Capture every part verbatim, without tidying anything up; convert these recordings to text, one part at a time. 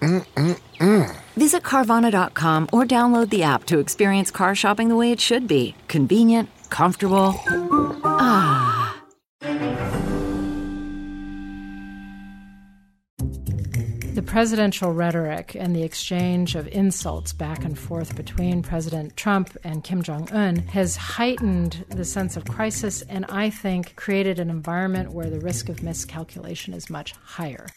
Mm-mm-mm. Visit Carvana dot com or download the app to experience car shopping the way it should be. Convenient, comfortable. Ah. The presidential rhetoric and the exchange of insults back and forth between President Trump and Kim Jong-un has heightened the sense of crisis and I think created an environment where the risk of miscalculation is much higher.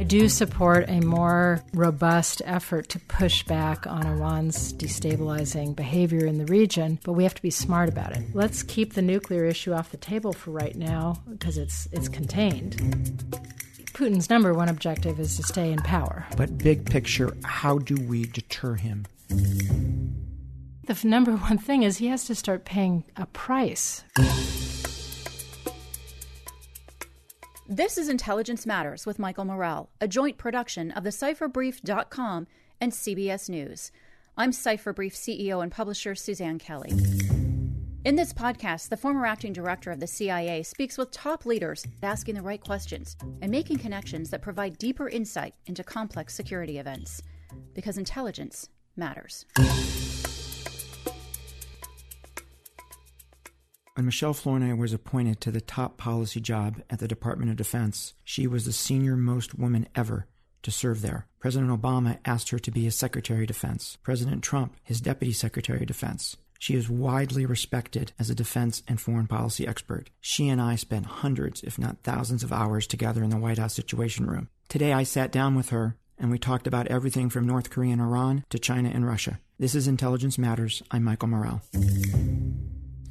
I do support a more robust effort to push back on Iran's destabilizing behavior in the region, but we have to be smart about it. Let's keep the nuclear issue off the table for right now because it's it's contained. Putin's number one objective is to stay in power. But big picture, how do we deter him? The number one thing is he has to start paying a price. This is Intelligence Matters with Michael Morrell, a joint production of the cypher brief dot com and C B S News. I'm CypherBrief C E O and publisher Suzanne Kelly. In this podcast, the former acting director of the C I A speaks with top leaders, asking the right questions and making connections that provide deeper insight into complex security events. Because intelligence matters. When Michèle Flournoy was appointed to the top policy job at the Department of Defense, she was the senior-most woman ever to serve there. President Obama asked her to be his Secretary of Defense. President Trump, his Deputy Secretary of Defense. She is widely respected as a defense and foreign policy expert. She and I spent hundreds, if not thousands, of hours together in the White House Situation Room. Today I sat down with her, and we talked about everything from North Korea and Iran to China and Russia. This is Intelligence Matters. I'm Michael Morrell.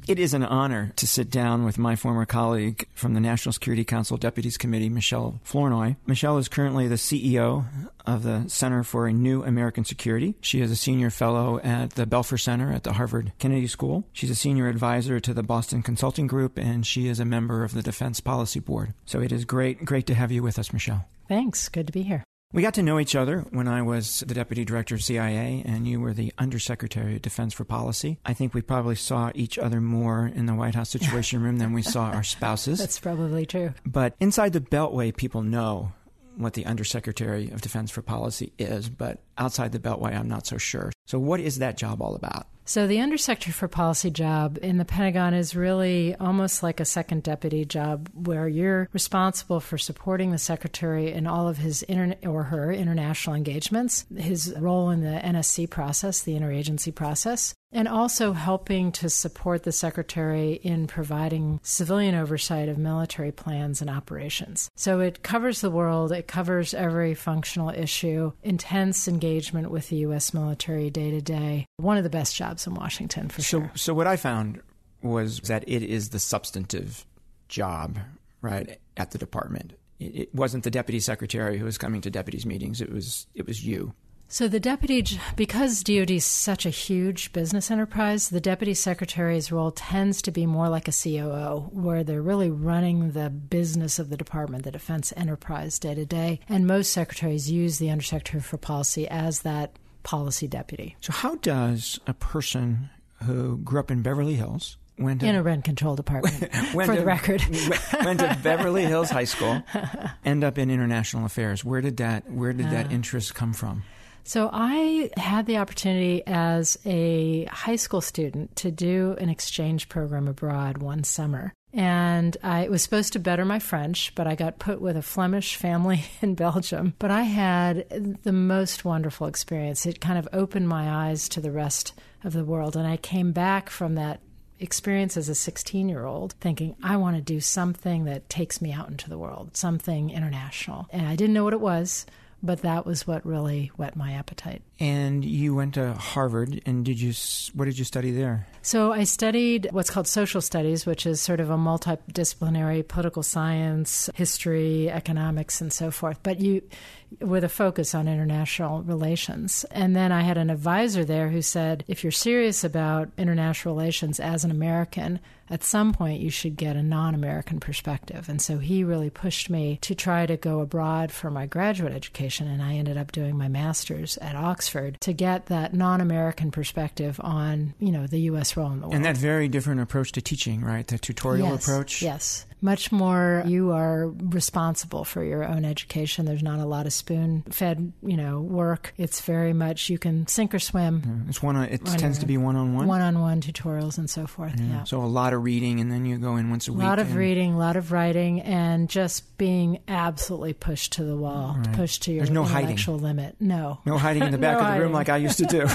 It is an honor to sit down with my former colleague from the National Security Council Deputies Committee, Michèle Flournoy. Michèle is currently the C E O of the Center for a New American Security. She is a senior fellow at the Belfer Center at the Harvard Kennedy School. She's a senior advisor to the Boston Consulting Group, and she is a member of the Defense Policy Board. So it is great, great to have you with us, Michèle. Thanks. Good to be here. We got to know each other when I was the Deputy Director of C I A and you were the Undersecretary of Defense for Policy. I think we probably saw each other more in the White House Situation Room than we saw our spouses. That's probably true. But inside the Beltway, people know what the Undersecretary of Defense for Policy is, but outside the Beltway, I'm not so sure. So what is that job all about? So the Undersecretary for Policy job in the Pentagon is really almost like a second deputy job where you're responsible for supporting the Secretary in all of his inter- or her international engagements, his role in the N S C process, the interagency process, and also helping to support the Secretary in providing civilian oversight of military plans and operations. So it covers the world. It covers every functional issue, intense engagement with the U S military day to day. One of the best jobs in Washington, for so, sure. So what I found was that it is the substantive job, right, at the department. It, it wasn't the deputy secretary who was coming to deputies' meetings. It was it was you. So the deputy, because D O D is such a huge business enterprise, the deputy secretary's role tends to be more like a C O O, where they're really running the business of the department, the defense enterprise day to day. And most secretaries use the undersecretary for policy as that policy deputy. So how does a person who grew up in Beverly Hills, went to, in a rent control department, for to, the record, went to Beverly Hills High School, end up in international affairs? Where did that, where did uh, that interest come from? So I had the opportunity as a high school student to do an exchange program abroad one summer. And I, it was supposed to better my French, but I got put with a Flemish family in Belgium. But I had the most wonderful experience. It kind of opened my eyes to the rest of the world. And I came back from that experience as a sixteen-year-old thinking, I want to do something that takes me out into the world, something international. And I didn't know what it was, but that was what really whet my appetite. And you went to Harvard, and did you? What did you study there? So I studied what's called social studies, which is sort of a multidisciplinary political science, history, economics, and so forth, but you with a focus on international relations. And then I had an advisor there who said, if you're serious about international relations as an American, at some point you should get a non-American perspective. And so he really pushed me to try to go abroad for my graduate education, and I ended up doing my master's at Oxford, to get that non-American perspective on, you know, the U S role in the world. And that very different approach to teaching, right? The tutorial yes, approach? Yes. Much more you are responsible for your own education. There's not a lot of spoon-fed, you know, work. It's very much you can sink or swim. It's one. It on tends your, to be one-on-one? One-on-one tutorials and so forth, yeah. yeah. So a lot of reading, and then you go in once a week. A lot of and... reading, a lot of writing, and just being absolutely pushed to the wall, right. pushed to your There's no intellectual hiding. limit. No. No hiding in the back. no. Of the room like I used to do.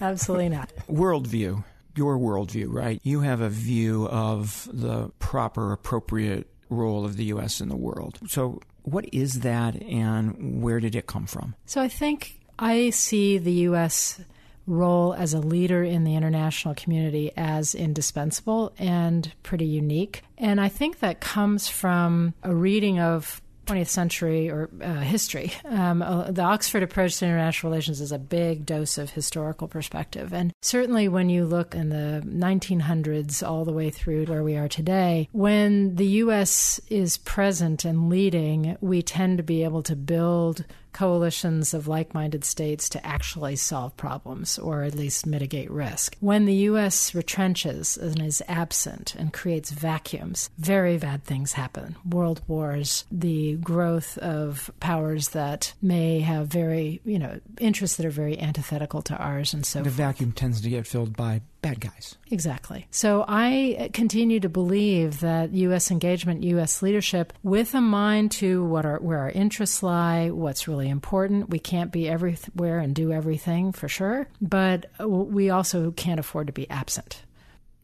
Absolutely not. Worldview, your worldview, right? You have a view of the proper, appropriate role of the U S in the world. So what is that, and where did it come from? So I think I see the U S role as a leader in the international community as indispensable and pretty unique. And I think that comes from a reading of twentieth century or uh, history. Um, uh, the Oxford approach to international relations is a big dose of historical perspective. And certainly when you look in the nineteen hundreds all the way through where we are today, when the U S is present and leading, we tend to be able to build coalitions of like-minded states to actually solve problems or at least mitigate risk. When the U S retrenches and is absent and creates vacuums, very bad things happen. World wars, the growth of powers that may have very, you know, interests that are very antithetical to ours and so forth. The vacuum tends to get filled by bad guys. Exactly. So I continue to believe that U S engagement, U S leadership, with a mind to what our, where our interests lie, what's really important. We can't be everywhere and do everything for sure, but we also can't afford to be absent.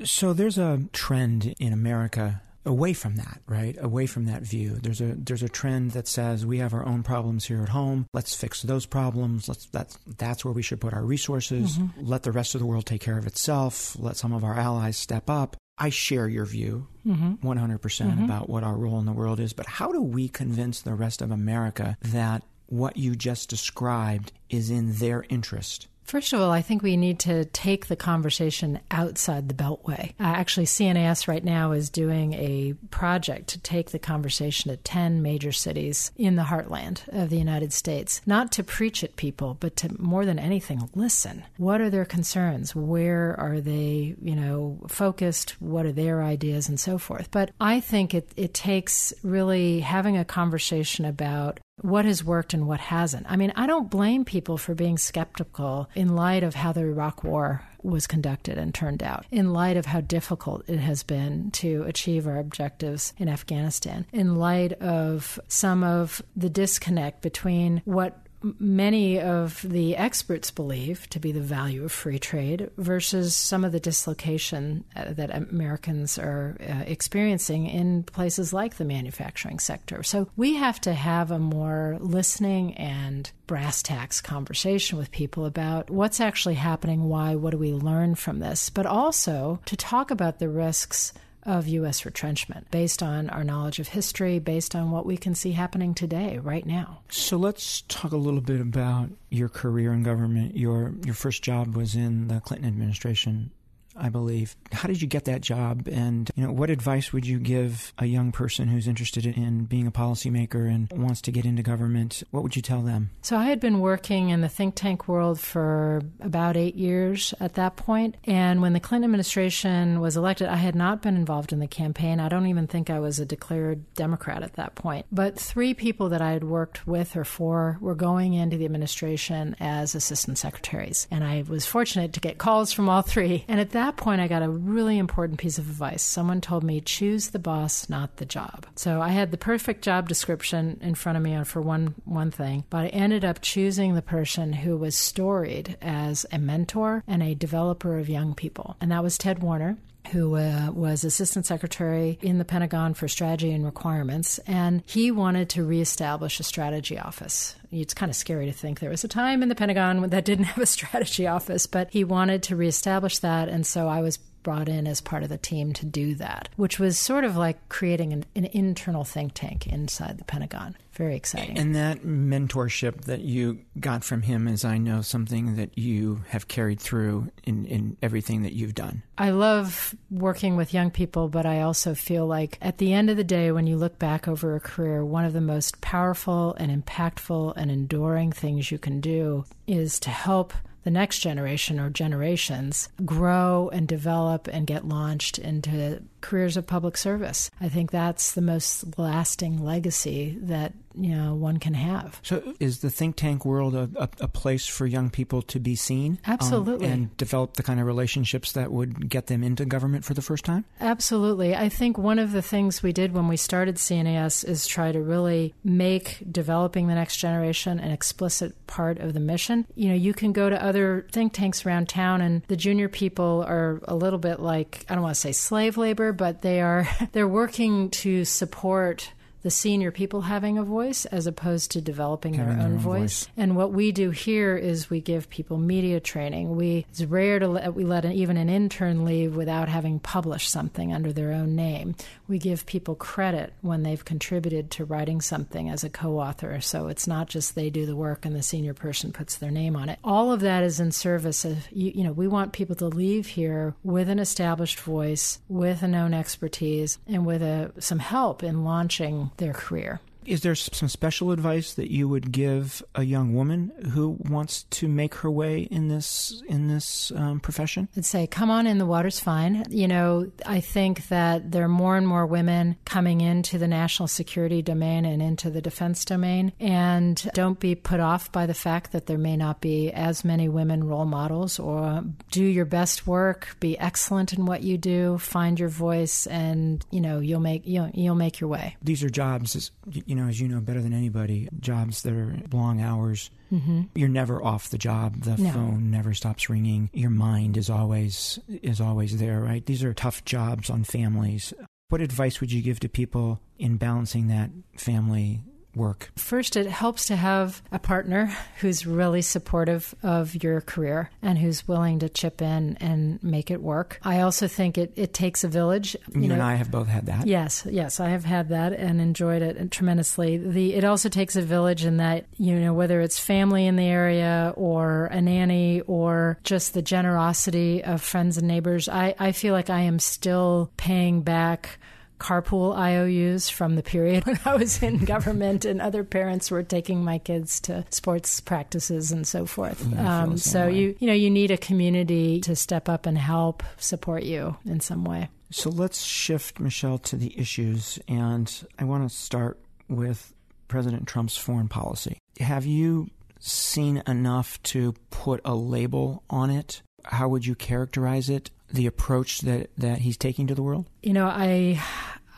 So there's a trend in America away from that, right? Away from that view. There's a there's a trend that says we have our own problems here at home. Let's fix those problems. Let's that's that's where we should put our resources. Mm-hmm. Let the rest of the world take care of itself. Let some of our allies step up. I share your view mm-hmm. one hundred percent mm-hmm. about what our role in the world is, but how do we convince the rest of America that what you just described is in their interest? First of all, I think we need to take the conversation outside the Beltway. Uh, actually, C N A S right now is doing a project to take the conversation to ten major cities in the heartland of the United States, not to preach at people, but to more than anything, listen. What are their concerns? Where are they, you know, focused? What are their ideas and so forth? But I think it, it takes really having a conversation about what has worked and what hasn't. I mean, I don't blame people for being skeptical in light of how the Iraq War was conducted and turned out, in light of how difficult it has been to achieve our objectives in Afghanistan, in light of some of the disconnect between what many of the experts believe to be the value of free trade versus some of the dislocation that Americans are experiencing in places like the manufacturing sector. So we have to have a more listening and brass tacks conversation with people about what's actually happening, why, what do we learn from this, but also to talk about the risks of U S retrenchment based on our knowledge of history, based on what we can see happening today, right now. So let's talk a little bit about your career in government. Your your first job was in the Clinton administration. I believe. How did you get that job? And, you know, what advice would you give a young person who's interested in being a policymaker and wants to get into government? What would you tell them? So I had been working in the think tank world for about eight years at that point. And when the Clinton administration was elected, I had not been involved in the campaign. I don't even think I was a declared Democrat at that point. But three people that I had worked with or for were going into the administration as assistant secretaries. And I was fortunate to get calls from all three. And at that At that point, I got a really important piece of advice. Someone told me, choose the boss, not the job. So I had the perfect job description in front of me for one one thing, but I ended up choosing the person who was storied as a mentor and a developer of young people, and that was Ted Warner, who uh, was Assistant Secretary in the Pentagon for Strategy and Requirements, and he wanted to reestablish a strategy office. It's kind of scary to think there was a time in the Pentagon that didn't have a strategy office, but he wanted to reestablish that, and so I was brought in as part of the team to do that, which was sort of like creating an, an internal think tank inside the Pentagon. Very exciting. And that mentorship that you got from him is, I know, something that you have carried through in, in everything that you've done. I love working with young people, but I also feel like at the end of the day, when you look back over a career, one of the most powerful and impactful and enduring things you can do is to help the next generation or generations grow and develop and get launched into careers of public service. I think that's the most lasting legacy that, you know, one can have. So is the think tank world a, a, a place for young people to be seen? Absolutely. Um, and develop the kind of relationships that would get them into government for the first time? Absolutely. I think one of the things we did when we started C N A S is try to really make developing the next generation an explicit part of the mission. You know, you can go to other think tanks around town and the junior people are a little bit like, I don't want to say slave labor, but they are they're working to support the senior people having a voice as opposed to developing their own, their own voice. voice. And what we do here is we give people media training. We it's rare to let, we let an, even an intern leave without having published something under their own name. We give people credit when they've contributed to writing something as a co-author. So it's not just they do the work and the senior person puts their name on it. All of that is in service of, you, you know, we want people to leave here with an established voice, with a known expertise, and with a, some help in launching their career. Is there some special advice that you would give a young woman who wants to make her way in this in this um, profession? I'd say, come on in, the water's fine. You know, I think that there are more and more women coming into the national security domain and into the defense domain. And don't be put off by the fact that there may not be as many women role models. Or do your best work, be excellent in what you do, find your voice, and you know you'll make you'll, you'll make your way. These are jobs, as you You know, as you know better than anybody, jobs that are long hours. Mm-hmm. You're never off the job. The no. phone never stops ringing. Your mind is always is always there, right? These are tough jobs on families. What advice would you give to people in balancing that family work? First, it helps to have a partner who's really supportive of your career and who's willing to chip in and make it work. I also think it, it takes a village. You, you know, and I have both had that. Yes, yes, I have had that and enjoyed it tremendously. The It also takes a village in that, you know, whether it's family in the area or a nanny or just the generosity of friends and neighbors, I, I feel like I am still paying back carpool I O Us from the period when I was in government and other parents were taking my kids to sports practices and so forth. Yeah, um, so way. you you know, you need a community to step up and help support you in some way. So let's shift, Michèle, to the issues. And I want to start with President Trump's foreign policy. Have you seen enough to put a label on it? How would you characterize it? The approach that, that he's taking to the world? You know, I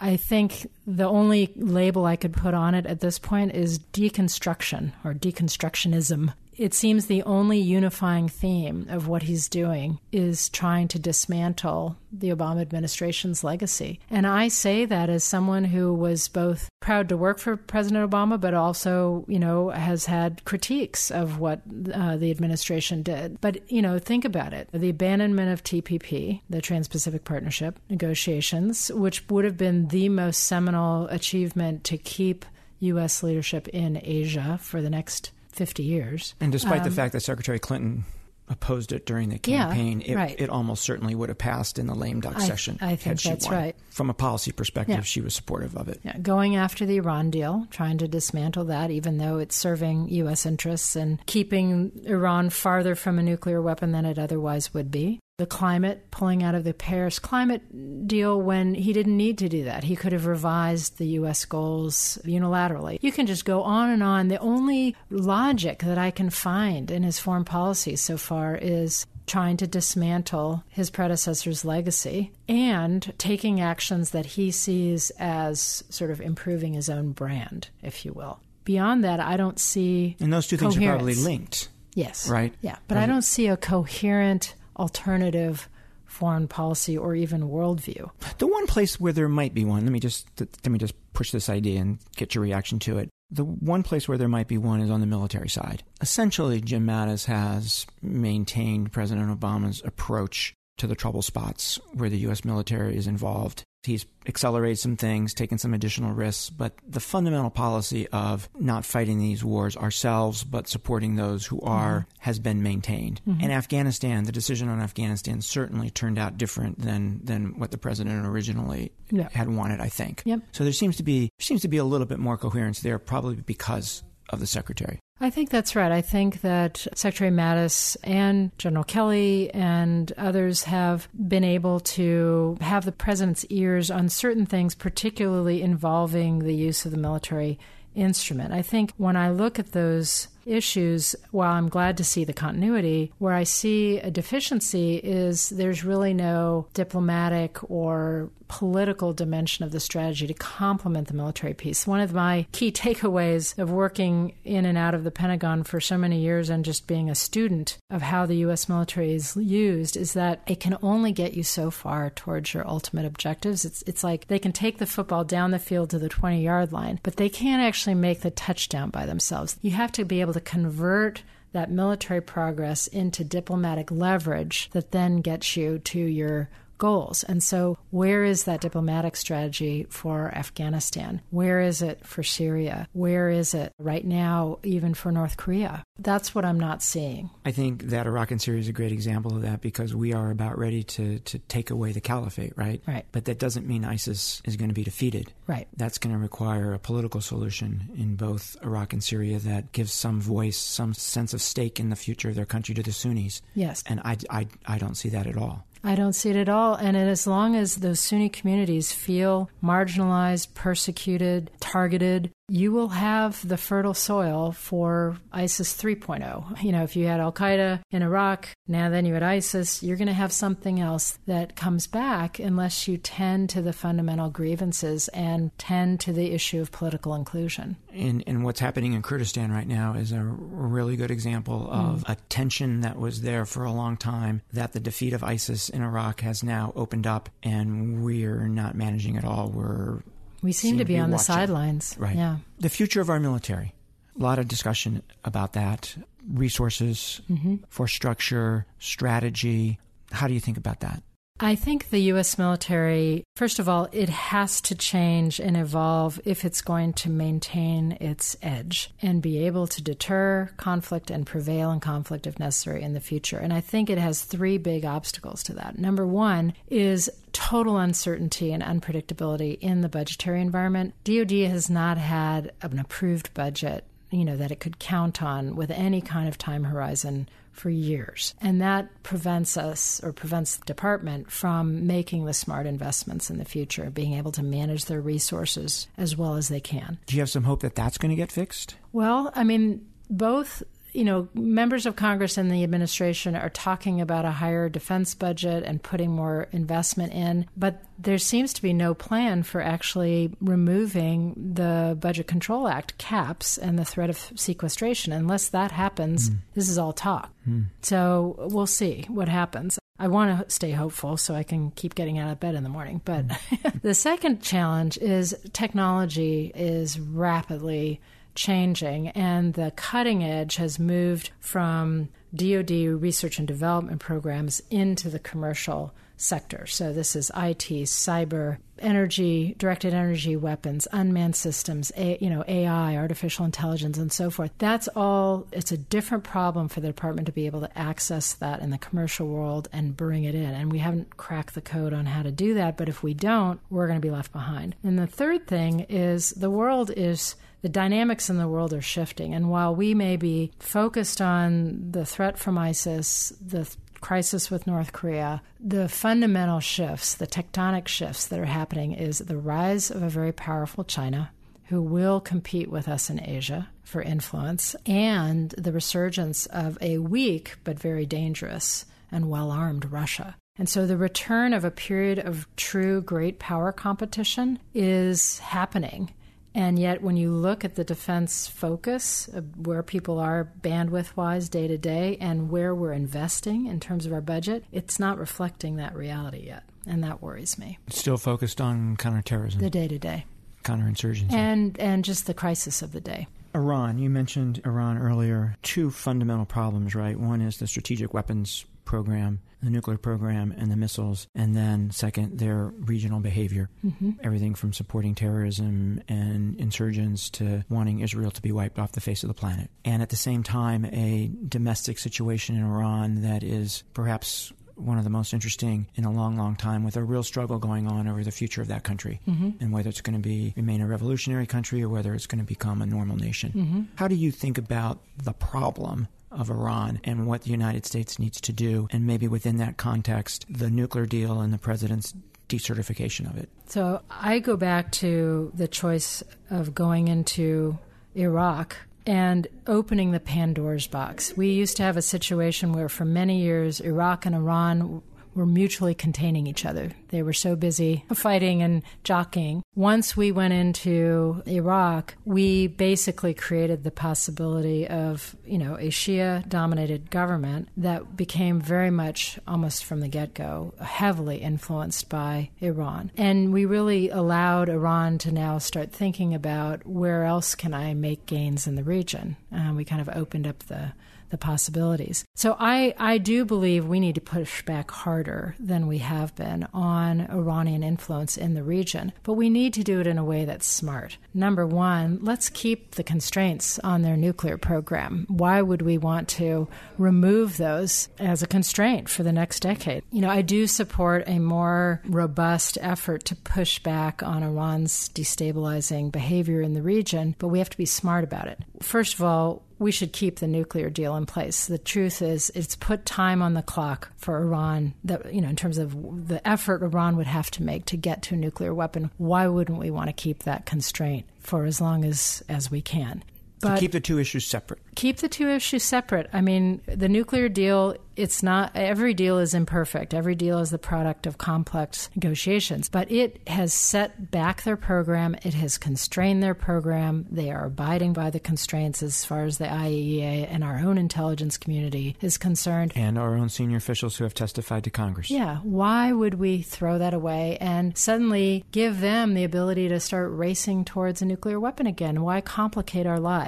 I think the only label I could put on it at this point is deconstruction or deconstructionism. It seems the only unifying theme of what he's doing is trying to dismantle the Obama administration's legacy. And I say that as someone who was both proud to work for President Obama, but also, you know, has had critiques of what uh, the administration did. But, you know, think about it. The abandonment of T P P, the Trans-Pacific Partnership negotiations, which would have been the most seminal achievement to keep U S leadership in Asia for the next fifty years. And despite um, the fact that Secretary Clinton opposed it during the campaign, yeah, it, right. it almost certainly would have passed in the lame duck I, session. I think that's won. Right. From a policy perspective, yeah. she was supportive of it. Yeah. Going after the Iran deal, trying to dismantle that, even though it's serving U S interests and keeping Iran farther from a nuclear weapon than it otherwise would be. The climate, pulling out of the Paris climate deal when he didn't need to do that. He could have revised the U S goals unilaterally. You can just go on and on. The only logic that I can find in his foreign policy so far is trying to dismantle his predecessor's legacy and taking actions that he sees as sort of improving his own brand, if you will. Beyond that, I don't see And those two coherence. things are probably linked. Yes. Right? Yeah. But right. I don't see a coherent alternative foreign policy or even worldview. The one place where there might be one, let me just let me just push this idea and get your reaction to it. The one place where there might be one is on the military side. Essentially, Jim Mattis has maintained President Obama's approach to the trouble spots where the U S military is involved. He's accelerated some things, taken some additional risks, but the fundamental policy of not fighting these wars ourselves, but supporting those who are, mm-hmm. has been maintained. Mm-hmm. And Afghanistan, the decision on Afghanistan certainly turned out different than, than what the president originally yep. had wanted, I think. Yep. So there seems to be seems to be a little bit more coherence there, probably because of the secretary. I think that's right. I think that Secretary Mattis and General Kelly and others have been able to have the president's ears on certain things, particularly involving the use of the military instrument. I think when I look at those issues, while I'm glad to see the continuity, where I see a deficiency is there's really no diplomatic or political dimension of the strategy to complement the military piece. One of my key takeaways of working in and out of the Pentagon for so many years and just being a student of how the U S military is used is that it can only get you so far towards your ultimate objectives. It's it's like they can take the football down the field to the twenty-yard line, but they can't actually make the touchdown by themselves. You have to be able to convert that military progress into diplomatic leverage that then gets you to your goals. And so where is that diplomatic strategy for Afghanistan? Where is it for Syria? Where is it right now, even for North Korea? That's what I'm not seeing. I think that Iraq and Syria is a great example of that because we are about ready to, to take away the caliphate, right? Right. But that doesn't mean ISIS is going to be defeated. Right. That's going to require a political solution in both Iraq and Syria that gives some voice, some sense of stake in the future of their country to the Sunnis. Yes. And I, I, I don't see that at all. I don't see it at all. And as long as those Sunni communities feel marginalized, persecuted, targeted, you will have the fertile soil for ISIS three point oh. You know, if you had al-Qaeda in Iraq, now then you had ISIS, you're going to have something else that comes back unless you tend to the fundamental grievances and tend to the issue of political inclusion. And, and what's happening in Kurdistan right now is a really good example of mm. a tension that was there for a long time that the defeat of ISIS in Iraq has now opened up, and we're not managing at all. We're... We seem, seem to be, be on watching. the sidelines. Right. Yeah. The future of our military. A lot of discussion about that. Resources, mm-hmm. for structure, strategy. How do you think about that? I think the U S military, first of all, it has to change and evolve if it's going to maintain its edge and be able to deter conflict and prevail in conflict if necessary in the future. And I think it has three big obstacles to that. Number one is total uncertainty and unpredictability in the budgetary environment. D O D has not had an approved budget, you know, that it could count on with any kind of time horizon for years. And that prevents us or prevents the department from making the smart investments in the future, being able to manage their resources as well as they can. Do you have some hope that that's going to get fixed? Well, I mean, both... You know, members of Congress and the administration are talking about a higher defense budget and putting more investment in, but there seems to be no plan for actually removing the Budget Control Act caps and the threat of sequestration. Unless that happens, mm. this is all talk. Mm. So we'll see what happens. I want to stay hopeful so I can keep getting out of bed in the morning. But mm. the second challenge is technology is rapidly changing, and the cutting edge has moved from D O D research and development programs into the commercial sector. So this is I T, cyber, energy, directed energy weapons, unmanned systems, a, you know, A I, artificial intelligence, and so forth. That's all, it's a different problem for the department to be able to access that in the commercial world and bring it in. And we haven't cracked the code on how to do that, but if we don't, we're going to be left behind. And the third thing is the world is... the dynamics in the world are shifting. And while we may be focused on the threat from ISIS, the th- crisis with North Korea, the fundamental shifts, the tectonic shifts that are happening is the rise of a very powerful China, who will compete with us in Asia for influence, and the resurgence of a weak but very dangerous and well-armed Russia. And so the return of a period of true great power competition is happening. And yet when you look at the defense focus, uh, where people are bandwidth-wise day to day and where we're investing in terms of our budget, it's not reflecting that reality yet. And that worries me. It's still focused on counterterrorism. The day to day. Counterinsurgency. And, and just the crisis of the day. Iran. You mentioned Iran earlier. Two fundamental problems, right? One is the strategic weapons program, the nuclear program, and the missiles. And then second, their regional behavior, mm-hmm. everything from supporting terrorism and insurgents to wanting Israel to be wiped off the face of the planet. And at the same time, a domestic situation in Iran that is perhaps one of the most interesting in a long, long time, with a real struggle going on over the future of that country mm-hmm. and whether it's going to be remain a revolutionary country or whether it's going to become a normal nation. Mm-hmm. How do you think about the problem of Iran and what the United States needs to do, and maybe within that context, the nuclear deal and the president's decertification of it? So I go back to the choice of going into Iraq and opening the Pandora's box. We used to have a situation where for many years, Iraq and Iran were mutually containing each other. They were so busy fighting and jockeying. Once we went into Iraq, we basically created the possibility of, you know, a Shia-dominated government that became very much, almost from the get-go, heavily influenced by Iran. And we really allowed Iran to now start thinking about where else can I make gains in the region. Uh, we kind of opened up the the possibilities. So I, I do believe we need to push back harder than we have been on Iranian influence in the region, but we need to do it in a way that's smart. Number one, let's keep the constraints on their nuclear program. Why would we want to remove those as a constraint for the next decade? You know, I do support a more robust effort to push back on Iran's destabilizing behavior in the region, but we have to be smart about it. First of all, we should keep the nuclear deal in place. The truth is it's put time on the clock for Iran, that, you know, in terms of the effort Iran would have to make to get to a nuclear weapon. Why wouldn't we want to keep that constraint for as long as, as we can? But to keep the two issues separate. Keep the two issues separate. I mean, the nuclear deal, it's not, every deal is imperfect. Every deal is the product of complex negotiations. But it has set back their program. It has constrained their program. They are abiding by the constraints as far as the I A E A and our own intelligence community is concerned. And our own senior officials who have testified to Congress. Yeah. Why would we throw that away and suddenly give them the ability to start racing towards a nuclear weapon again? Why complicate our lives?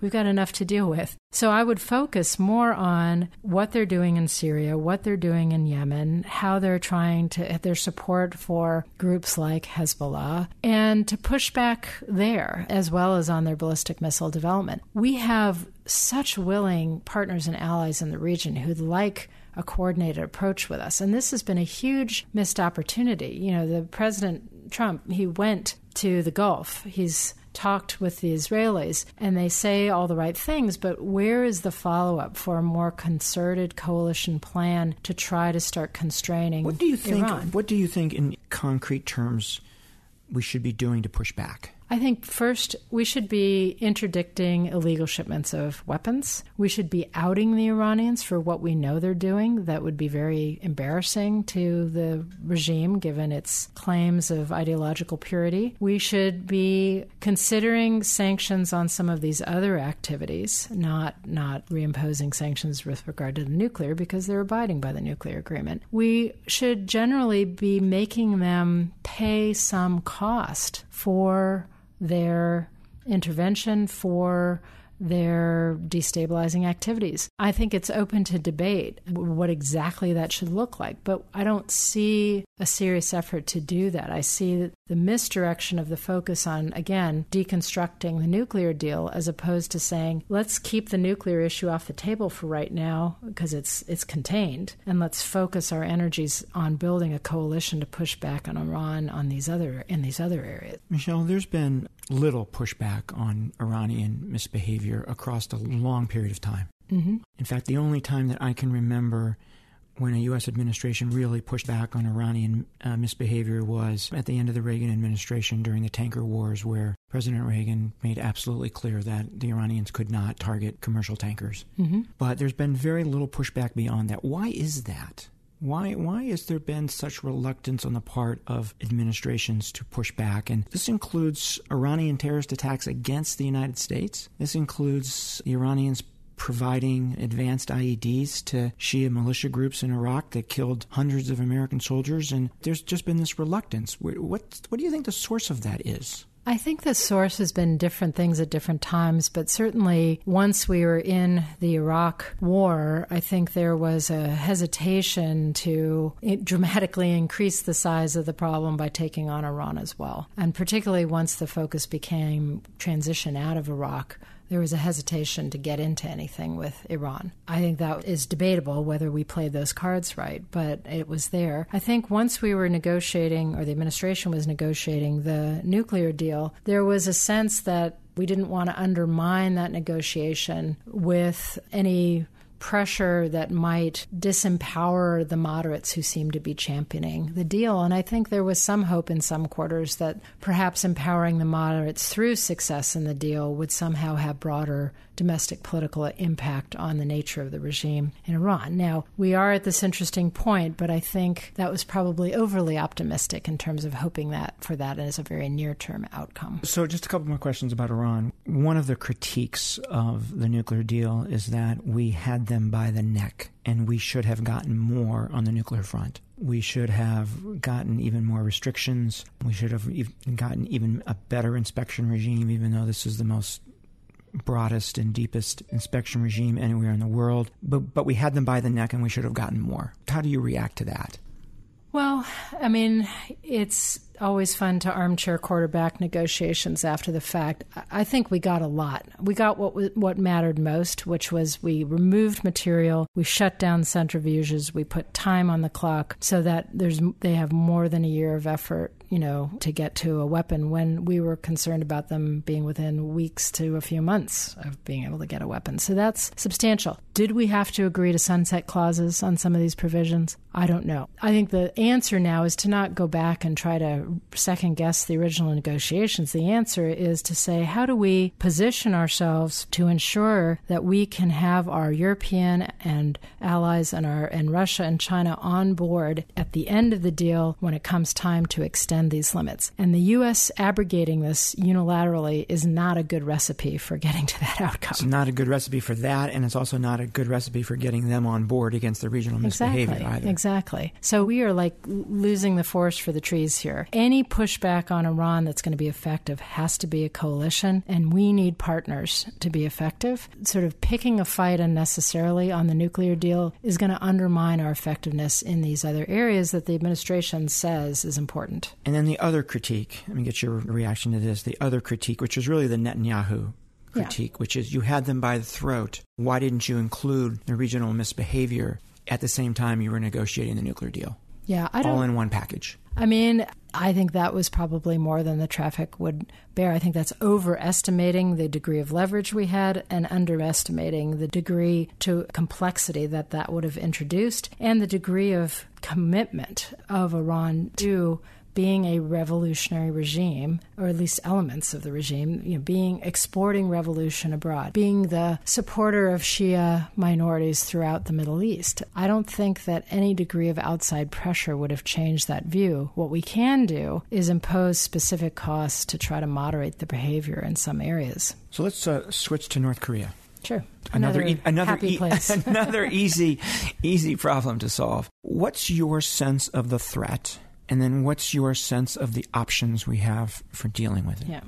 We've got enough to deal with. So I would focus more on what they're doing in Syria, what they're doing in Yemen, how they're trying to, their support for groups like Hezbollah, and to push back there, as well as on their ballistic missile development. We have such willing partners and allies in the region who'd like a coordinated approach with us. And this has been a huge missed opportunity. You know, the President Trump, he went to the Gulf. He's talked with the Israelis, and they say all the right things, but where is the follow-up for a more concerted coalition plan to try to start constraining what do you think, Iran? What do you think, in concrete terms, we should be doing to push back? I think first we should be interdicting illegal shipments of weapons. We should be outing the Iranians for what we know they're doing. That would be very embarrassing to the regime, given its claims of ideological purity. We should be considering sanctions on some of these other activities, not not reimposing sanctions with regard to the nuclear, because they're abiding by the nuclear agreement. We should generally be making them pay some cost for their intervention, for their destabilizing activities. I think it's open to debate what exactly that should look like, but I don't see a serious effort to do that. I see the misdirection of the focus on, again, deconstructing the nuclear deal as opposed to saying, let's keep the nuclear issue off the table for right now because it's it's contained, and let's focus our energies on building a coalition to push back on Iran on these other in these other areas. Michelle, there's been little pushback on Iranian misbehavior across a long period of time. Mm-hmm. In fact, the only time that I can remember when a U S administration really pushed back on Iranian uh, misbehavior was at the end of the Reagan administration during the tanker wars, where President Reagan made absolutely clear that the Iranians could not target commercial tankers. Mm-hmm. But there's been very little pushback beyond that. Why is that? Why why has there been such reluctance on the part of administrations to push back? And this includes Iranian terrorist attacks against the United States. This includes the Iranians providing advanced I E Ds to Shia militia groups in Iraq that killed hundreds of American soldiers. And there's just been this reluctance. What, what, what do you think the source of that is? I think the source has been different things at different times, but certainly once we were in the Iraq war, I think there was a hesitation to dramatically increase the size of the problem by taking on Iran as well. And particularly once the focus became transition out of Iraq, there was a hesitation to get into anything with Iran. I think that is debatable whether we played those cards right, but it was there. I think once we were negotiating, or the administration was negotiating the nuclear deal, there was a sense that we didn't want to undermine that negotiation with any pressure that might disempower the moderates who seem to be championing the deal. And I think there was some hope in some quarters that perhaps empowering the moderates through success in the deal would somehow have broader domestic political impact on the nature of the regime in Iran. Now, we are at this interesting point, but I think that was probably overly optimistic in terms of hoping that for that as a very near-term outcome. So just a couple more questions about Iran. One of the critiques of the nuclear deal is that we had them by the neck, and we should have gotten more on the nuclear front. We should have gotten even more restrictions. We should have gotten even a better inspection regime, even though this is the most broadest and deepest inspection regime anywhere in the world. But, but we had them by the neck, and we should have gotten more. How do you react to that? Well, I mean, it's always fun to armchair quarterback negotiations after the fact. I think we got a lot. We got what what mattered most, which was we removed material, we shut down centrifuges, we put time on the clock so that there's they have more than a year of effort, you know, to get to a weapon, when we were concerned about them being within weeks to a few months of being able to get a weapon. So that's substantial. Did we have to agree to sunset clauses on some of these provisions? I don't know. I think the answer now is to not go back and try to second guess the original negotiations. The answer is to say, how do we position ourselves to ensure that we can have our European and allies and our and Russia and China on board at the end of the deal when it comes time to extend these limits? And the U S abrogating this unilaterally is not a good recipe for getting to that outcome. It's not a good recipe for that, and it's also not a good recipe for getting them on board against the regional exactly, misbehavior either. Exactly. So we are like losing the forest for the trees here. Any pushback on Iran that's going to be effective has to be a coalition, and we need partners to be effective. Sort of picking a fight unnecessarily on the nuclear deal is going to undermine our effectiveness in these other areas that the administration says is important. And then the other critique, let me get your reaction to this, the other critique, which is really the Netanyahu critique, yeah. which is you had them by the throat. Why didn't you include the regional misbehavior at the same time you were negotiating the nuclear deal? Yeah, I don't, all in one package. I mean, I think that was probably more than the traffic would bear. I think that's overestimating the degree of leverage we had and underestimating the degree to complexity that that would have introduced and the degree of commitment of Iran to being a revolutionary regime, or at least elements of the regime, you know, being exporting revolution abroad, being the supporter of Shia minorities throughout the Middle East. I don't think that any degree of outside pressure would have changed that view. What we can do is impose specific costs to try to moderate the behavior in some areas. So let's uh, switch to North Korea. Sure. Another another, e- another, happy e- place. another easy, easy problem to solve. What's your sense of the threat? And then what's your sense of the options we have for dealing with it? Yeah.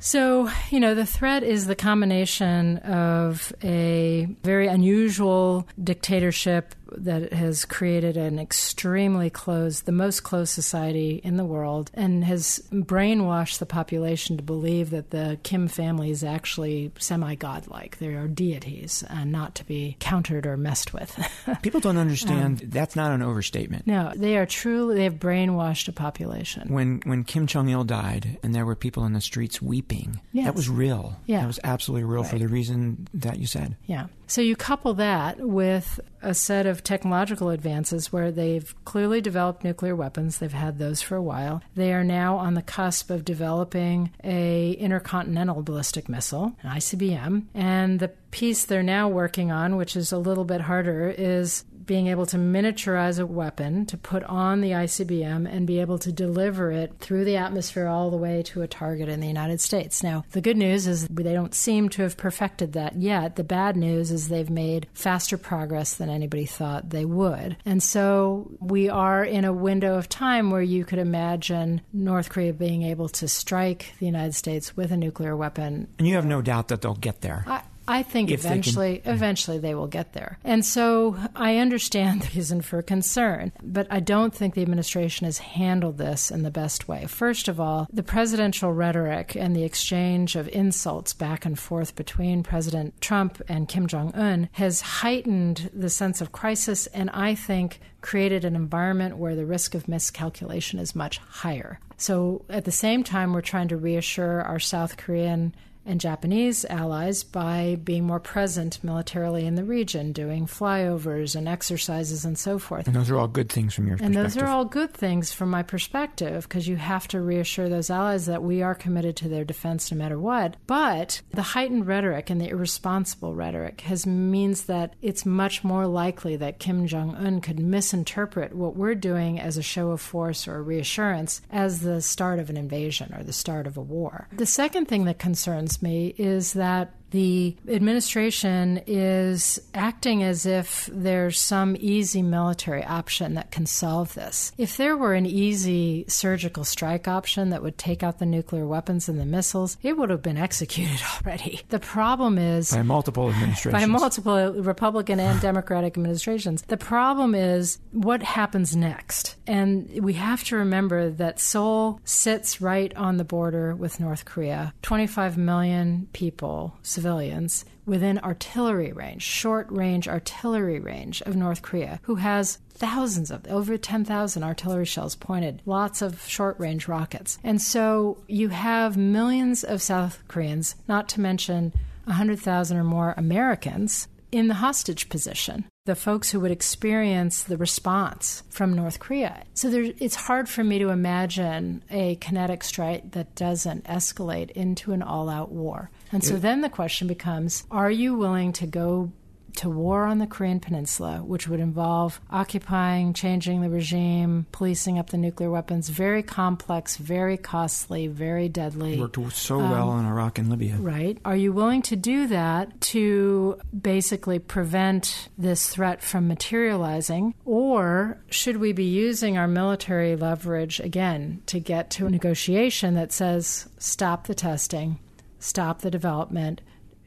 So, you know, the threat is the combination of a very unusual dictatorship that has created an extremely closed, the most closed society in the world, and has brainwashed the population to believe that the Kim family is actually semi-godlike. They are deities and not to be countered or messed with. People don't understand. Um, that's not an overstatement. No, they are truly, they have brainwashed a population. When when Kim Jong-il died and there were people in the streets weeping, yes. that was real. Yeah. That was absolutely real right. for the reason that you said. Yeah. So you couple that with a set of technological advances where they've clearly developed nuclear weapons. They've had those for a while. They are now on the cusp of developing a intercontinental ballistic missile, an I C B M. And the piece they're now working on, which is a little bit harder, is being able to miniaturize a weapon to put on the I C B M and be able to deliver it through the atmosphere all the way to a target in the United States. Now, the good news is they don't seem to have perfected that yet. The bad news is they've made faster progress than anybody thought they would. And so we are in a window of time where you could imagine North Korea being able to strike the United States with a nuclear weapon. And you have no doubt that they'll get there. I, I think if eventually they can, yeah. eventually they will get there. And so I understand the reason for concern, but I don't think the administration has handled this in the best way. First of all, the presidential rhetoric and the exchange of insults back and forth between President Trump and Kim Jong-un has heightened the sense of crisis, and I think created an environment where the risk of miscalculation is much higher. So at the same time, we're trying to reassure our South Korean and Japanese allies by being more present militarily in the region, doing flyovers and exercises and so forth. And those are all good things from your and perspective. And those are all good things from my perspective, because you have to reassure those allies that we are committed to their defense no matter what. But the heightened rhetoric and the irresponsible rhetoric has means that it's much more likely that Kim Jong-un could misinterpret what we're doing as a show of force or reassurance as the start of an invasion or the start of a war. The second thing that concerns me is that the administration is acting as if there's some easy military option that can solve this. If there were an easy surgical strike option that would take out the nuclear weapons and the missiles, it would have been executed already. The problem is... By multiple administrations. By multiple Republican and Democratic administrations. The problem is what happens next. And we have to remember that Seoul sits right on the border with North Korea. twenty-five million people... civilians within artillery range, short-range artillery range of North Korea, who has thousands of, over ten thousand artillery shells pointed, lots of short-range rockets. And so you have millions of South Koreans, not to mention one hundred thousand or more Americans, in the hostage position, the folks who would experience the response from North Korea. So there, it's hard for me to imagine a kinetic strike that doesn't escalate into an all-out war. And so then the question becomes, are you willing to go to war on the Korean Peninsula, which would involve occupying, changing the regime, policing up the nuclear weapons, very complex, very costly, very deadly. It worked so um, well in Iraq and Libya. Right. Are you willing to do that to basically prevent this threat from materializing? Or should we be using our military leverage again to get to a negotiation that says, stop the testing, stop the development,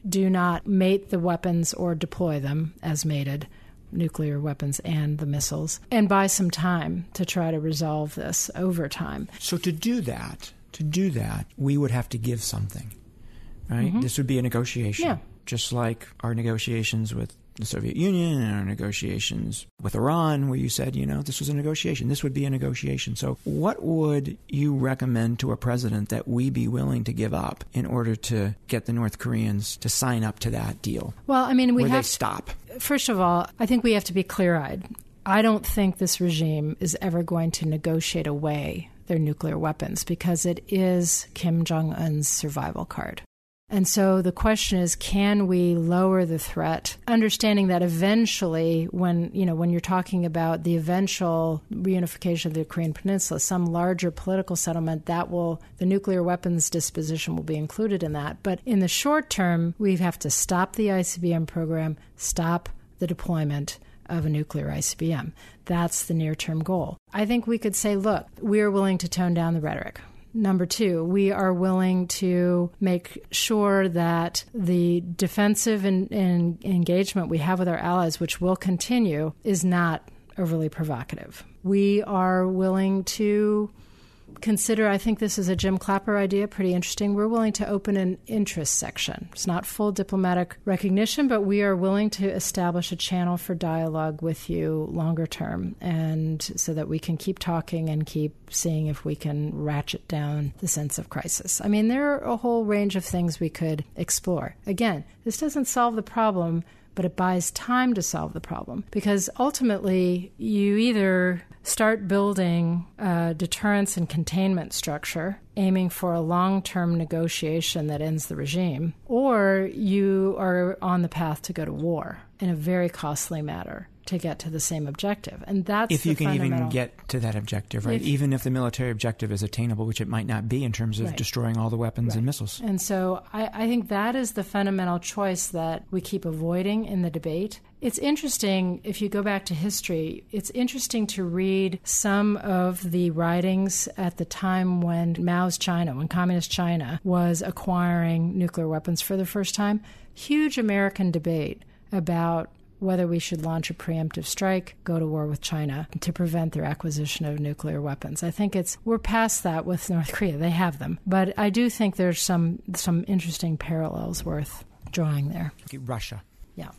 do not mate the weapons or deploy them as mated, nuclear weapons and the missiles, and buy some time to try to resolve this over time. So to do that, to do that, we would have to give something, right? Mm-hmm. This would be a negotiation, yeah. just like our negotiations with the Soviet Union and our negotiations with Iran, where you said, you know, this was a negotiation. This would be a negotiation. So what would you recommend to a president that we be willing to give up in order to get the North Koreans to sign up to that deal? Well, I mean, we have to stop. First of all, I think we have to be clear-eyed. I don't think this regime is ever going to negotiate away their nuclear weapons, because it is Kim Jong-un's survival card. And so the question is, can we lower the threat? Understanding that eventually, when you know, when you're talking about the eventual reunification of the Korean Peninsula, some larger political settlement, that will, the nuclear weapons disposition will be included in that. But in the short term, we have to stop the I C B M program, stop the deployment of a nuclear I C B M. That's the near-term goal. I think we could say, look, we're willing to tone down the rhetoric. Number two, we are willing to make sure that the defensive in, in engagement we have with our allies, which will continue, is not overly provocative. We are willing to consider, I think this is a Jim Clapper idea, pretty interesting, we're willing to open an interest section. It's not full diplomatic recognition, but we are willing to establish a channel for dialogue with you longer term, and so that we can keep talking and keep seeing if we can ratchet down the sense of crisis. I mean, there are a whole range of things we could explore. Again, this doesn't solve the problem, but it buys time to solve the problem. Because ultimately, you either start building a deterrence and containment structure, aiming for a long-term negotiation that ends the regime, or you are on the path to go to war in a very costly matter to get to the same objective. And that's if you can even get to that objective, right? If, even if the military objective is attainable, which it might not be in terms of right. destroying all the weapons right. and missiles. And so I, I think that is the fundamental choice that we keep avoiding in the debate. It's interesting, if you go back to history, it's interesting to read some of the writings at the time when Mao's China, when Communist China was acquiring nuclear weapons for the first time. Huge American debate about whether we should launch a preemptive strike, go to war with China to prevent their acquisition of nuclear weapons. I think it's we're past that with North Korea. They have them. But I do think there's some some interesting parallels worth drawing there. Russia. Yeah.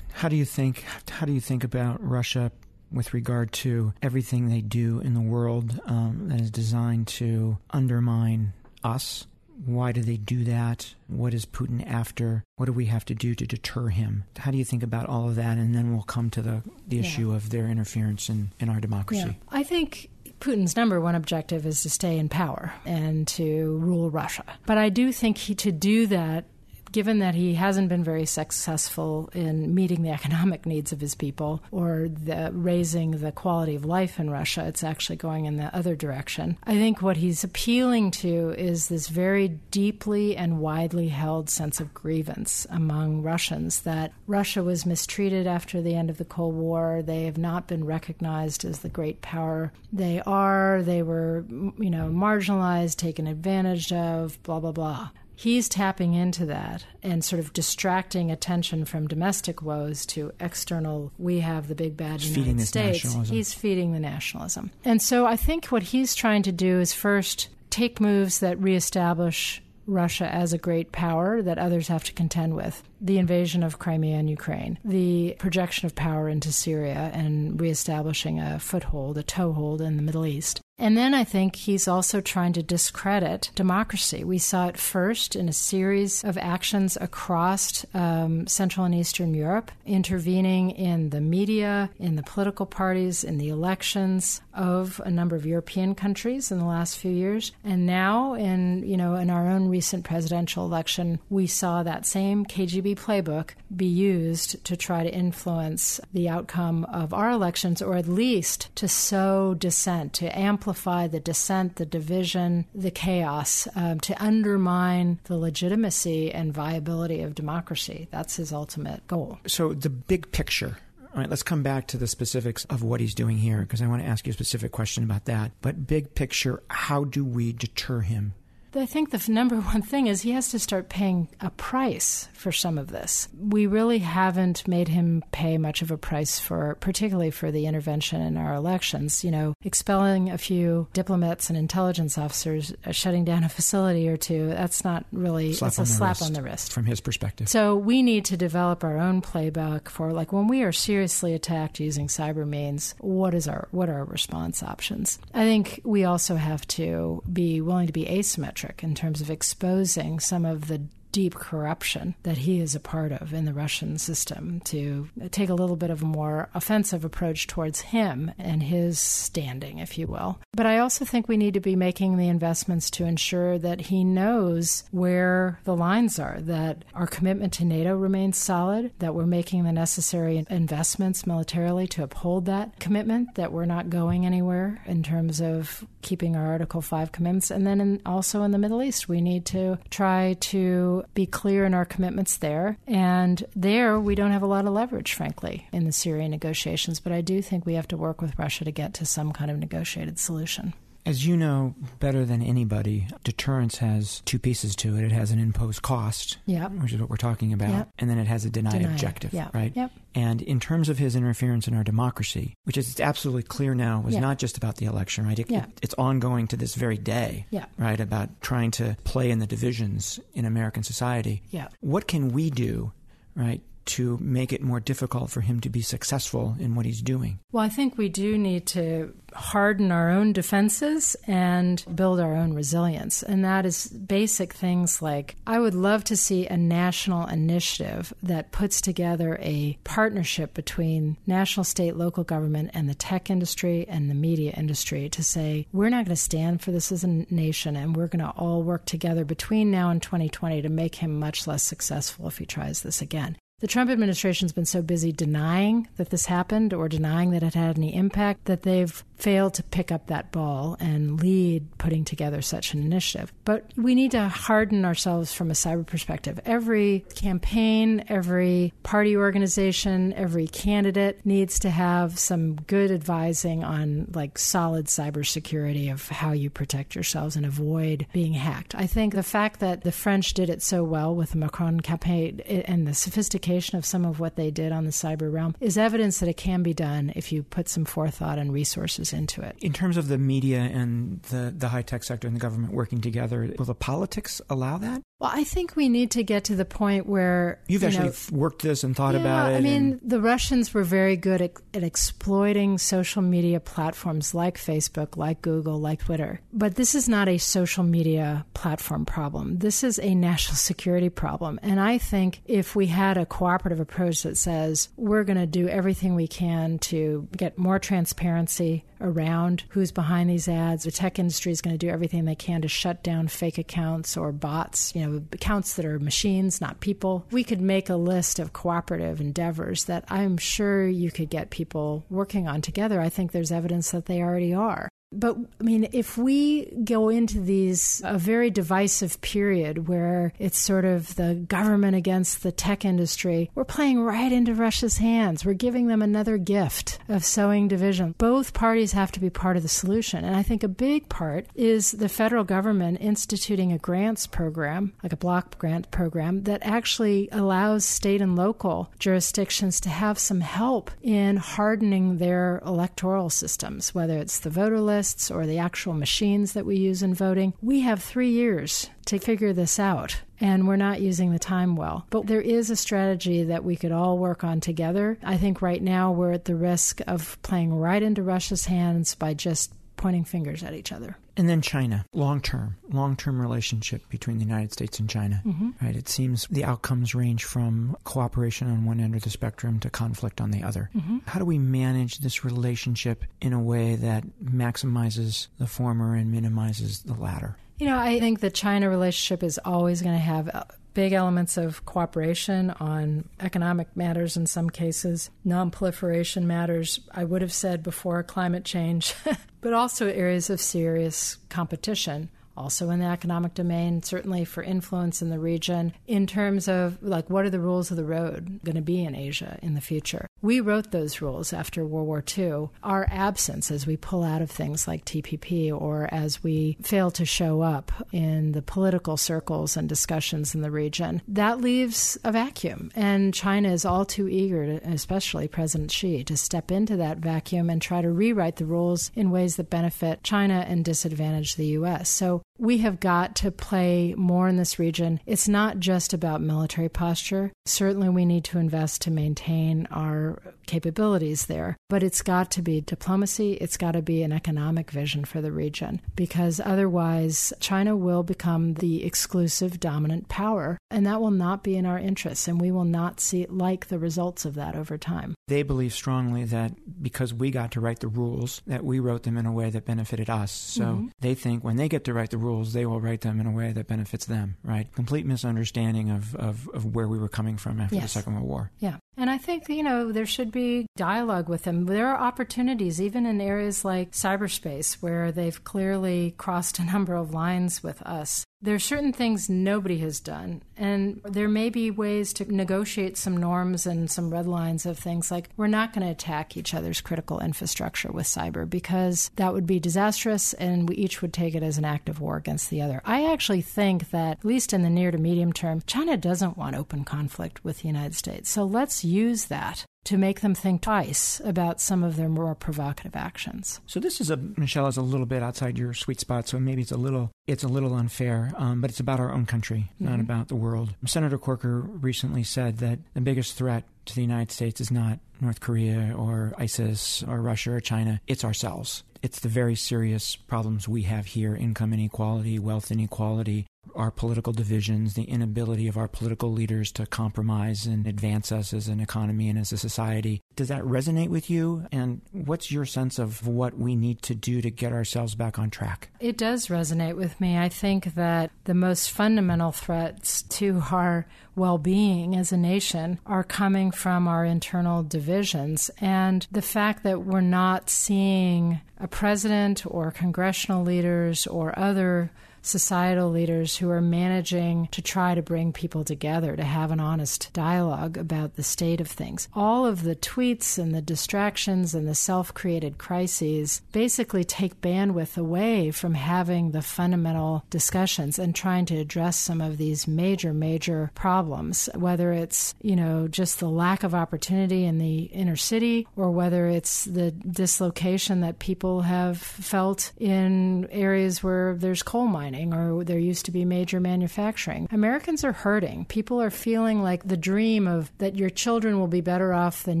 How do you think how do you think about Russia with regard to everything they do in the world um, that is designed to undermine us? Why do they do that? What is Putin after? What do we have to do to deter him? How do you think about all of that? And then we'll come to the, the yeah. issue of their interference in, in our democracy. Yeah. I think Putin's number one objective is to stay in power and to rule Russia. But I do think he, to do that, given that he hasn't been very successful in meeting the economic needs of his people or the raising the quality of life in Russia, it's actually going in the other direction. I think what he's appealing to is this very deeply and widely held sense of grievance among Russians that Russia was mistreated after the end of the Cold War. They have not been recognized as the great power they are. They were, you know, marginalized, taken advantage of, blah, blah, blah. He's tapping into that and sort of distracting attention from domestic woes to external, we have the big bad United States. He's feeding the nationalism. And so I think what he's trying to do is first take moves that reestablish Russia as a great power that others have to contend with. The invasion of Crimea and Ukraine, the projection of power into Syria and reestablishing a foothold, a toehold in the Middle East. And then I think he's also trying to discredit democracy. We saw it first in a series of actions across um, Central and Eastern Europe, intervening in the media, in the political parties, in the elections of a number of European countries in the last few years. And now in, you know, in our own recent presidential election, we saw that same K G B playbook be used to try to influence the outcome of our elections, or at least to sow dissent, to amplify the dissent, the division, the chaos, um, to undermine the legitimacy and viability of democracy. That's his ultimate goal. So the big picture, all right, let's come back to the specifics of what he's doing here, because I want to ask you a specific question about that. But big picture, how do we deter him? I think the number one thing is he has to start paying a price for some of this. We really haven't made him pay much of a price for, particularly for the intervention in our elections. You know, expelling a few diplomats and intelligence officers, uh, shutting down a facility or two, that's not really, that's a slap on the wrist. From his perspective. So we need to develop our own playbook for, like, when we are seriously attacked using cyber means, what is our, what are our response options? I think we also have to be willing to be asymmetric in terms of exposing some of the deep corruption that he is a part of in the Russian system, to take a little bit of a more offensive approach towards him and his standing, if you will. But I also think we need to be making the investments to ensure that he knows where the lines are, that our commitment to NATO remains solid, that we're making the necessary investments militarily to uphold that commitment, that we're not going anywhere in terms of keeping our Article five commitments. And then in, also in the Middle East, we need to try to be clear in our commitments there. And there, we don't have a lot of leverage, frankly, in the Syria negotiations. But I do think we have to work with Russia to get to some kind of negotiated solution. As you know better than anybody, deterrence has two pieces to it. It has an imposed cost, yep. which is what we're talking about, yep. and then it has a denied, denied. objective, yep. right? Yep. And in terms of his interference in our democracy, which is it's absolutely clear now was yep. not just about the election, right? It, yep. it, it's ongoing to this very day, yep. right, about trying to play in the divisions in American society. Yep. What can we do, right, to make it more difficult for him to be successful in what he's doing? Well, I think we do need to harden our own defenses and build our own resilience. And that is basic things like, I would love to see a national initiative that puts together a partnership between national, state, local government and the tech industry and the media industry to say, we're not going to stand for this as a nation, and we're going to all work together between now and twenty twenty to make him much less successful if he tries this again. The Trump administration's been so busy denying that this happened or denying that it had any impact that they've failed to pick up that ball and lead putting together such an initiative. But we need to harden ourselves from a cyber perspective. Every campaign, every party organization, every candidate needs to have some good advising on like solid cybersecurity of how you protect yourselves and avoid being hacked. I think the fact that the French did it so well with the Macron campaign and the sophisticated of some of what they did on the cyber realm is evidence that it can be done if you put some forethought and resources into it. In terms of the media and the, the high-tech sector and the government working together, will the politics allow that? Well, I think we need to get to the point where... You've you actually know, worked this and thought yeah, about it. I mean, and... the Russians were very good at, at exploiting social media platforms like Facebook, like Google, like Twitter. But this is not a social media platform problem. This is a national security problem. And I think if we had a cooperative approach that says, we're going to do everything we can to get more transparency around who's behind these ads. The tech industry is going to do everything they can to shut down fake accounts or bots, you know, accounts that are machines, not people. We could make a list of cooperative endeavors that I'm sure you could get people working on together. I think there's evidence that they already are. But, I mean, if we go into these, a very divisive period where it's sort of the government against the tech industry, we're playing right into Russia's hands. We're giving them another gift of sowing division. Both parties have to be part of the solution. And I think a big part is the federal government instituting a grants program, like a block grant program, that actually allows state and local jurisdictions to have some help in hardening their electoral systems, whether it's the voter list or the actual machines that we use in voting. We have three years to figure this out, and we're not using the time well. But there is a strategy that we could all work on together. I think right now we're at the risk of playing right into Russia's hands by just pointing fingers at each other. And then China, long-term, long-term relationship between the United States and China, mm-hmm. right? It seems the outcomes range from cooperation on one end of the spectrum to conflict on the other. Mm-hmm. How do we manage this relationship in a way that maximizes the former and minimizes the latter? You know, I think the China relationship is always going to have big elements of cooperation on economic matters in some cases, nonproliferation matters, I would have said before climate change, but also areas of serious competition. Also in the economic domain, certainly for influence in the region, in terms of, like, what are the rules of the road going to be in Asia in the future? We wrote those rules after World War Two. Our absence as we pull out of things like T P P or as we fail to show up in the political circles and discussions in the region, that leaves a vacuum. And China is all too eager, to, especially President Xi, to step into that vacuum and try to rewrite the rules in ways that benefit China and disadvantage the U S. So we have got to play more in this region. It's not just about military posture. Certainly we need to invest to maintain our capabilities there, but it's got to be diplomacy. It's got to be an economic vision for the region, because otherwise China will become the exclusive dominant power, and that will not be in our interests, and we will not see like the results of that over time. They believe strongly that because we got to write the rules, that we wrote them in a way that benefited us. So mm-hmm. they think when they get to write the rules, rules, they will write them in a way that benefits them, right? Complete misunderstanding of, of, of where we were coming from after yes. the Second World War. Yeah. And I think, you know, there should be dialogue with them. There are opportunities, even in areas like cyberspace, where they've clearly crossed a number of lines with us. There are certain things nobody has done, and there may be ways to negotiate some norms and some red lines of things like we're not going to attack each other's critical infrastructure with cyber because that would be disastrous and we each would take it as an act of war against the other. I actually think that, at least in the near to medium term, China doesn't want open conflict with the United States. So let's use that to make them think twice about some of their more provocative actions. So this is a, Michèle, is a little bit outside your sweet spot, so maybe it's a little it's a little unfair, um, but it's about our own country, mm-hmm. not about the world. Senator Corker recently said that the biggest threat to the United States is not North Korea or ISIS or Russia or China, it's ourselves. It's the very serious problems we have here, income inequality, wealth inequality, our political divisions, the inability of our political leaders to compromise and advance us as an economy and as a society. Does that resonate with you? And what's your sense of what we need to do to get ourselves back on track? It does resonate with me. I think that the most fundamental threats to our well-being as a nation are coming from our internal divisions. And the fact that we're not seeing a president or congressional leaders or other societal leaders who are managing to try to bring people together, to have an honest dialogue about the state of things. All of the tweets and the distractions and the self-created crises basically take bandwidth away from having the fundamental discussions and trying to address some of these major, major problems, whether it's, you know, just the lack of opportunity in the inner city or whether it's the dislocation that people have felt in areas where there's coal mines or there used to be major manufacturing. Americans are hurting. People are feeling like the dream of that your children will be better off than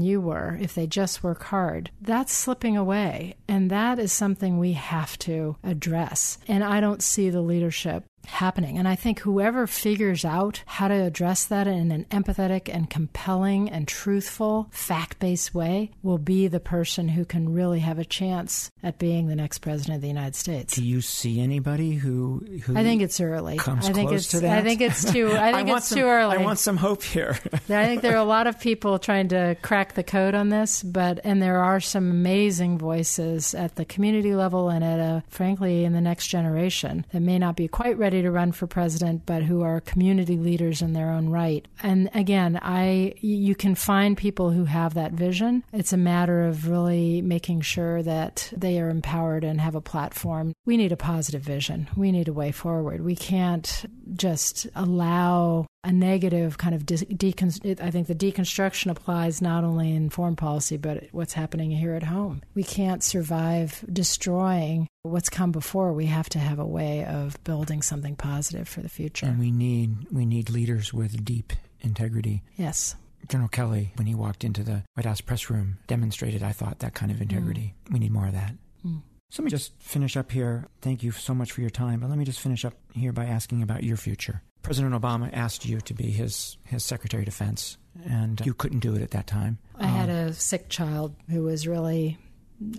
you were if they just work hard. That's slipping away, and that is something we have to address. And I don't see the leadership happening. And I think whoever figures out how to address that in an empathetic and compelling and truthful, fact-based way will be the person who can really have a chance at being the next president of the United States. Do you see anybody who, who I think it's early. Comes I think close it's, to that? I think it's too, I think I it's some, too early. I want some hope here. I think there are a lot of people trying to crack the code on this, but and there are some amazing voices at the community level and at a, frankly, in the next generation that may not be quite ready to run for president, but who are community leaders in their own right. And again, I you can find people who have that vision. It's a matter of really making sure that they are empowered and have a platform. We need a positive vision. We need a way forward. We can't just allow a negative kind of de- deconst- I think the deconstruction applies not only in foreign policy, but what's happening here at home. We can't survive destroying what's come before. We have to have a way of building something positive for the future. And we need we need leaders with deep integrity. Yes. General Kelly, when he walked into the White House press room, demonstrated, I thought, that kind of integrity. Mm. We need more of that. Mm. So let me just finish up here. Thank you so much for your time. But let me just finish up here by asking about your future. President Obama asked you to be his, his Secretary of Defense, and you couldn't do it at that time. I um, had a sick child who was really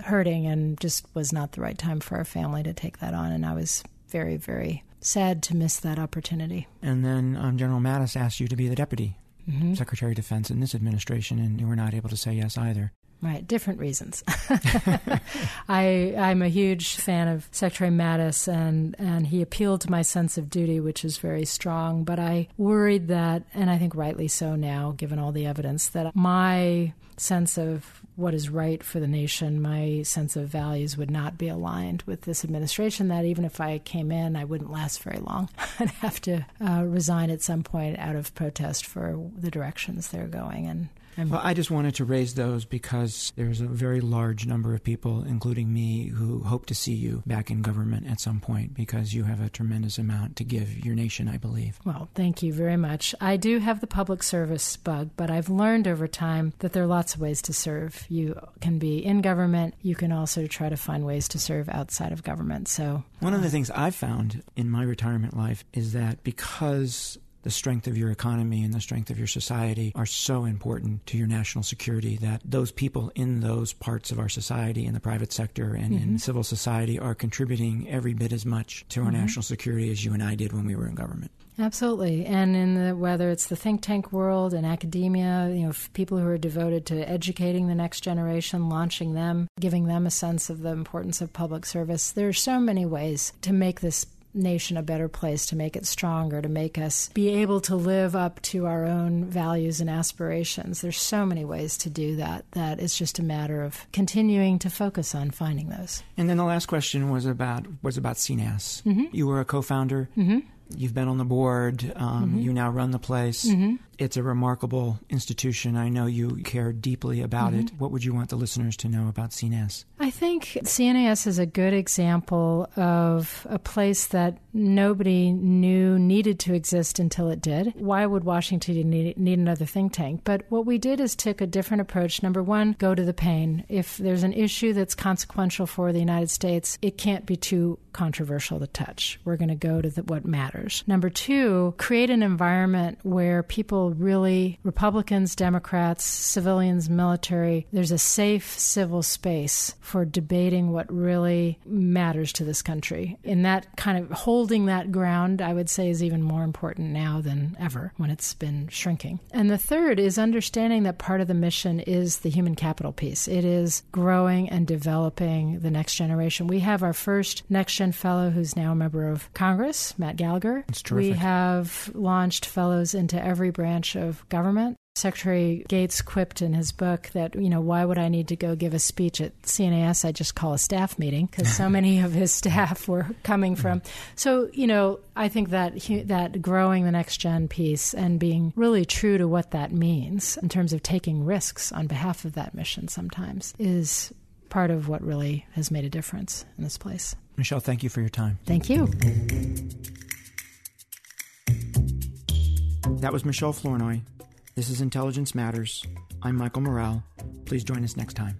hurting and just was not the right time for our family to take that on, and I was very, very sad to miss that opportunity. And then um, General Mattis asked you to be the Deputy mm-hmm. Secretary of Defense in this administration, and you were not able to say yes either. Right, different reasons. I, I'm a huge fan of Secretary Mattis, and, and he appealed to my sense of duty, which is very strong. But I worried that, and I think rightly so now, given all the evidence, that my sense of what is right for the nation, my sense of values would not be aligned with this administration, that even if I came in, I wouldn't last very long. I'd have to uh, resign at some point out of protest for the directions they're going. And Well, I just wanted to raise those because there's a very large number of people, including me, who hope to see you back in government at some point because you have a tremendous amount to give your nation, I believe. Well, thank you very much. I do have the public service bug, but I've learned over time that there are lots of ways to serve. You can be in government. You can also try to find ways to serve outside of government. So one uh, of the things I've found in my retirement life is that because the strength of your economy and the strength of your society are so important to your national security that those people in those parts of our society, in the private sector and mm-hmm. in civil society, are contributing every bit as much to our mm-hmm. national security as you and I did when we were in government. Absolutely. And in the, whether it's the think tank world and academia, you know, people who are devoted to educating the next generation, launching them, giving them a sense of the importance of public service, there are so many ways to make this nation a better place, to make it stronger, to make us be able to live up to our own values and aspirations. There's so many ways to do that, that it's just a matter of continuing to focus on finding those. And then the last question was about was about C N A S. Mm-hmm. You were a co-founder. Mm-hmm. You've been on the board. Um, mm-hmm. You now run the place. Mm-hmm. It's a remarkable institution. I know you care deeply about mm-hmm. it. What would you want the listeners to know about C N A S? I think C N A S is a good example of a place that nobody knew needed to exist until it did. Why would Washington need, need another think tank? But what we did is took a different approach. Number one, go to the pain. If there's an issue that's consequential for the United States, it can't be too controversial to touch. We're going to go to the, what matters. Number two, create an environment where people really, Republicans, Democrats, civilians, military, there's a safe civil space for debating what really matters to this country. And that kind of holding that ground, I would say, is even more important now than ever when it's been shrinking. And the third is understanding that part of the mission is the human capital piece. It is growing and developing the next generation. We have our first next-gen fellow who's now a member of Congress, Matt Gallagher. It's terrific. We have launched fellows into every branch of government. Secretary Gates quipped in his book that, you know, why would I need to go give a speech at C N A S? I just call a staff meeting because so many of his staff were coming from. So, you know, I think that that growing the next gen piece and being really true to what that means in terms of taking risks on behalf of that mission sometimes is part of what really has made a difference in this place. Michèle, thank you for your time. Thank you. That was Michèle Flournoy. This is Intelligence Matters. I'm Michael Morrell. Please join us next time.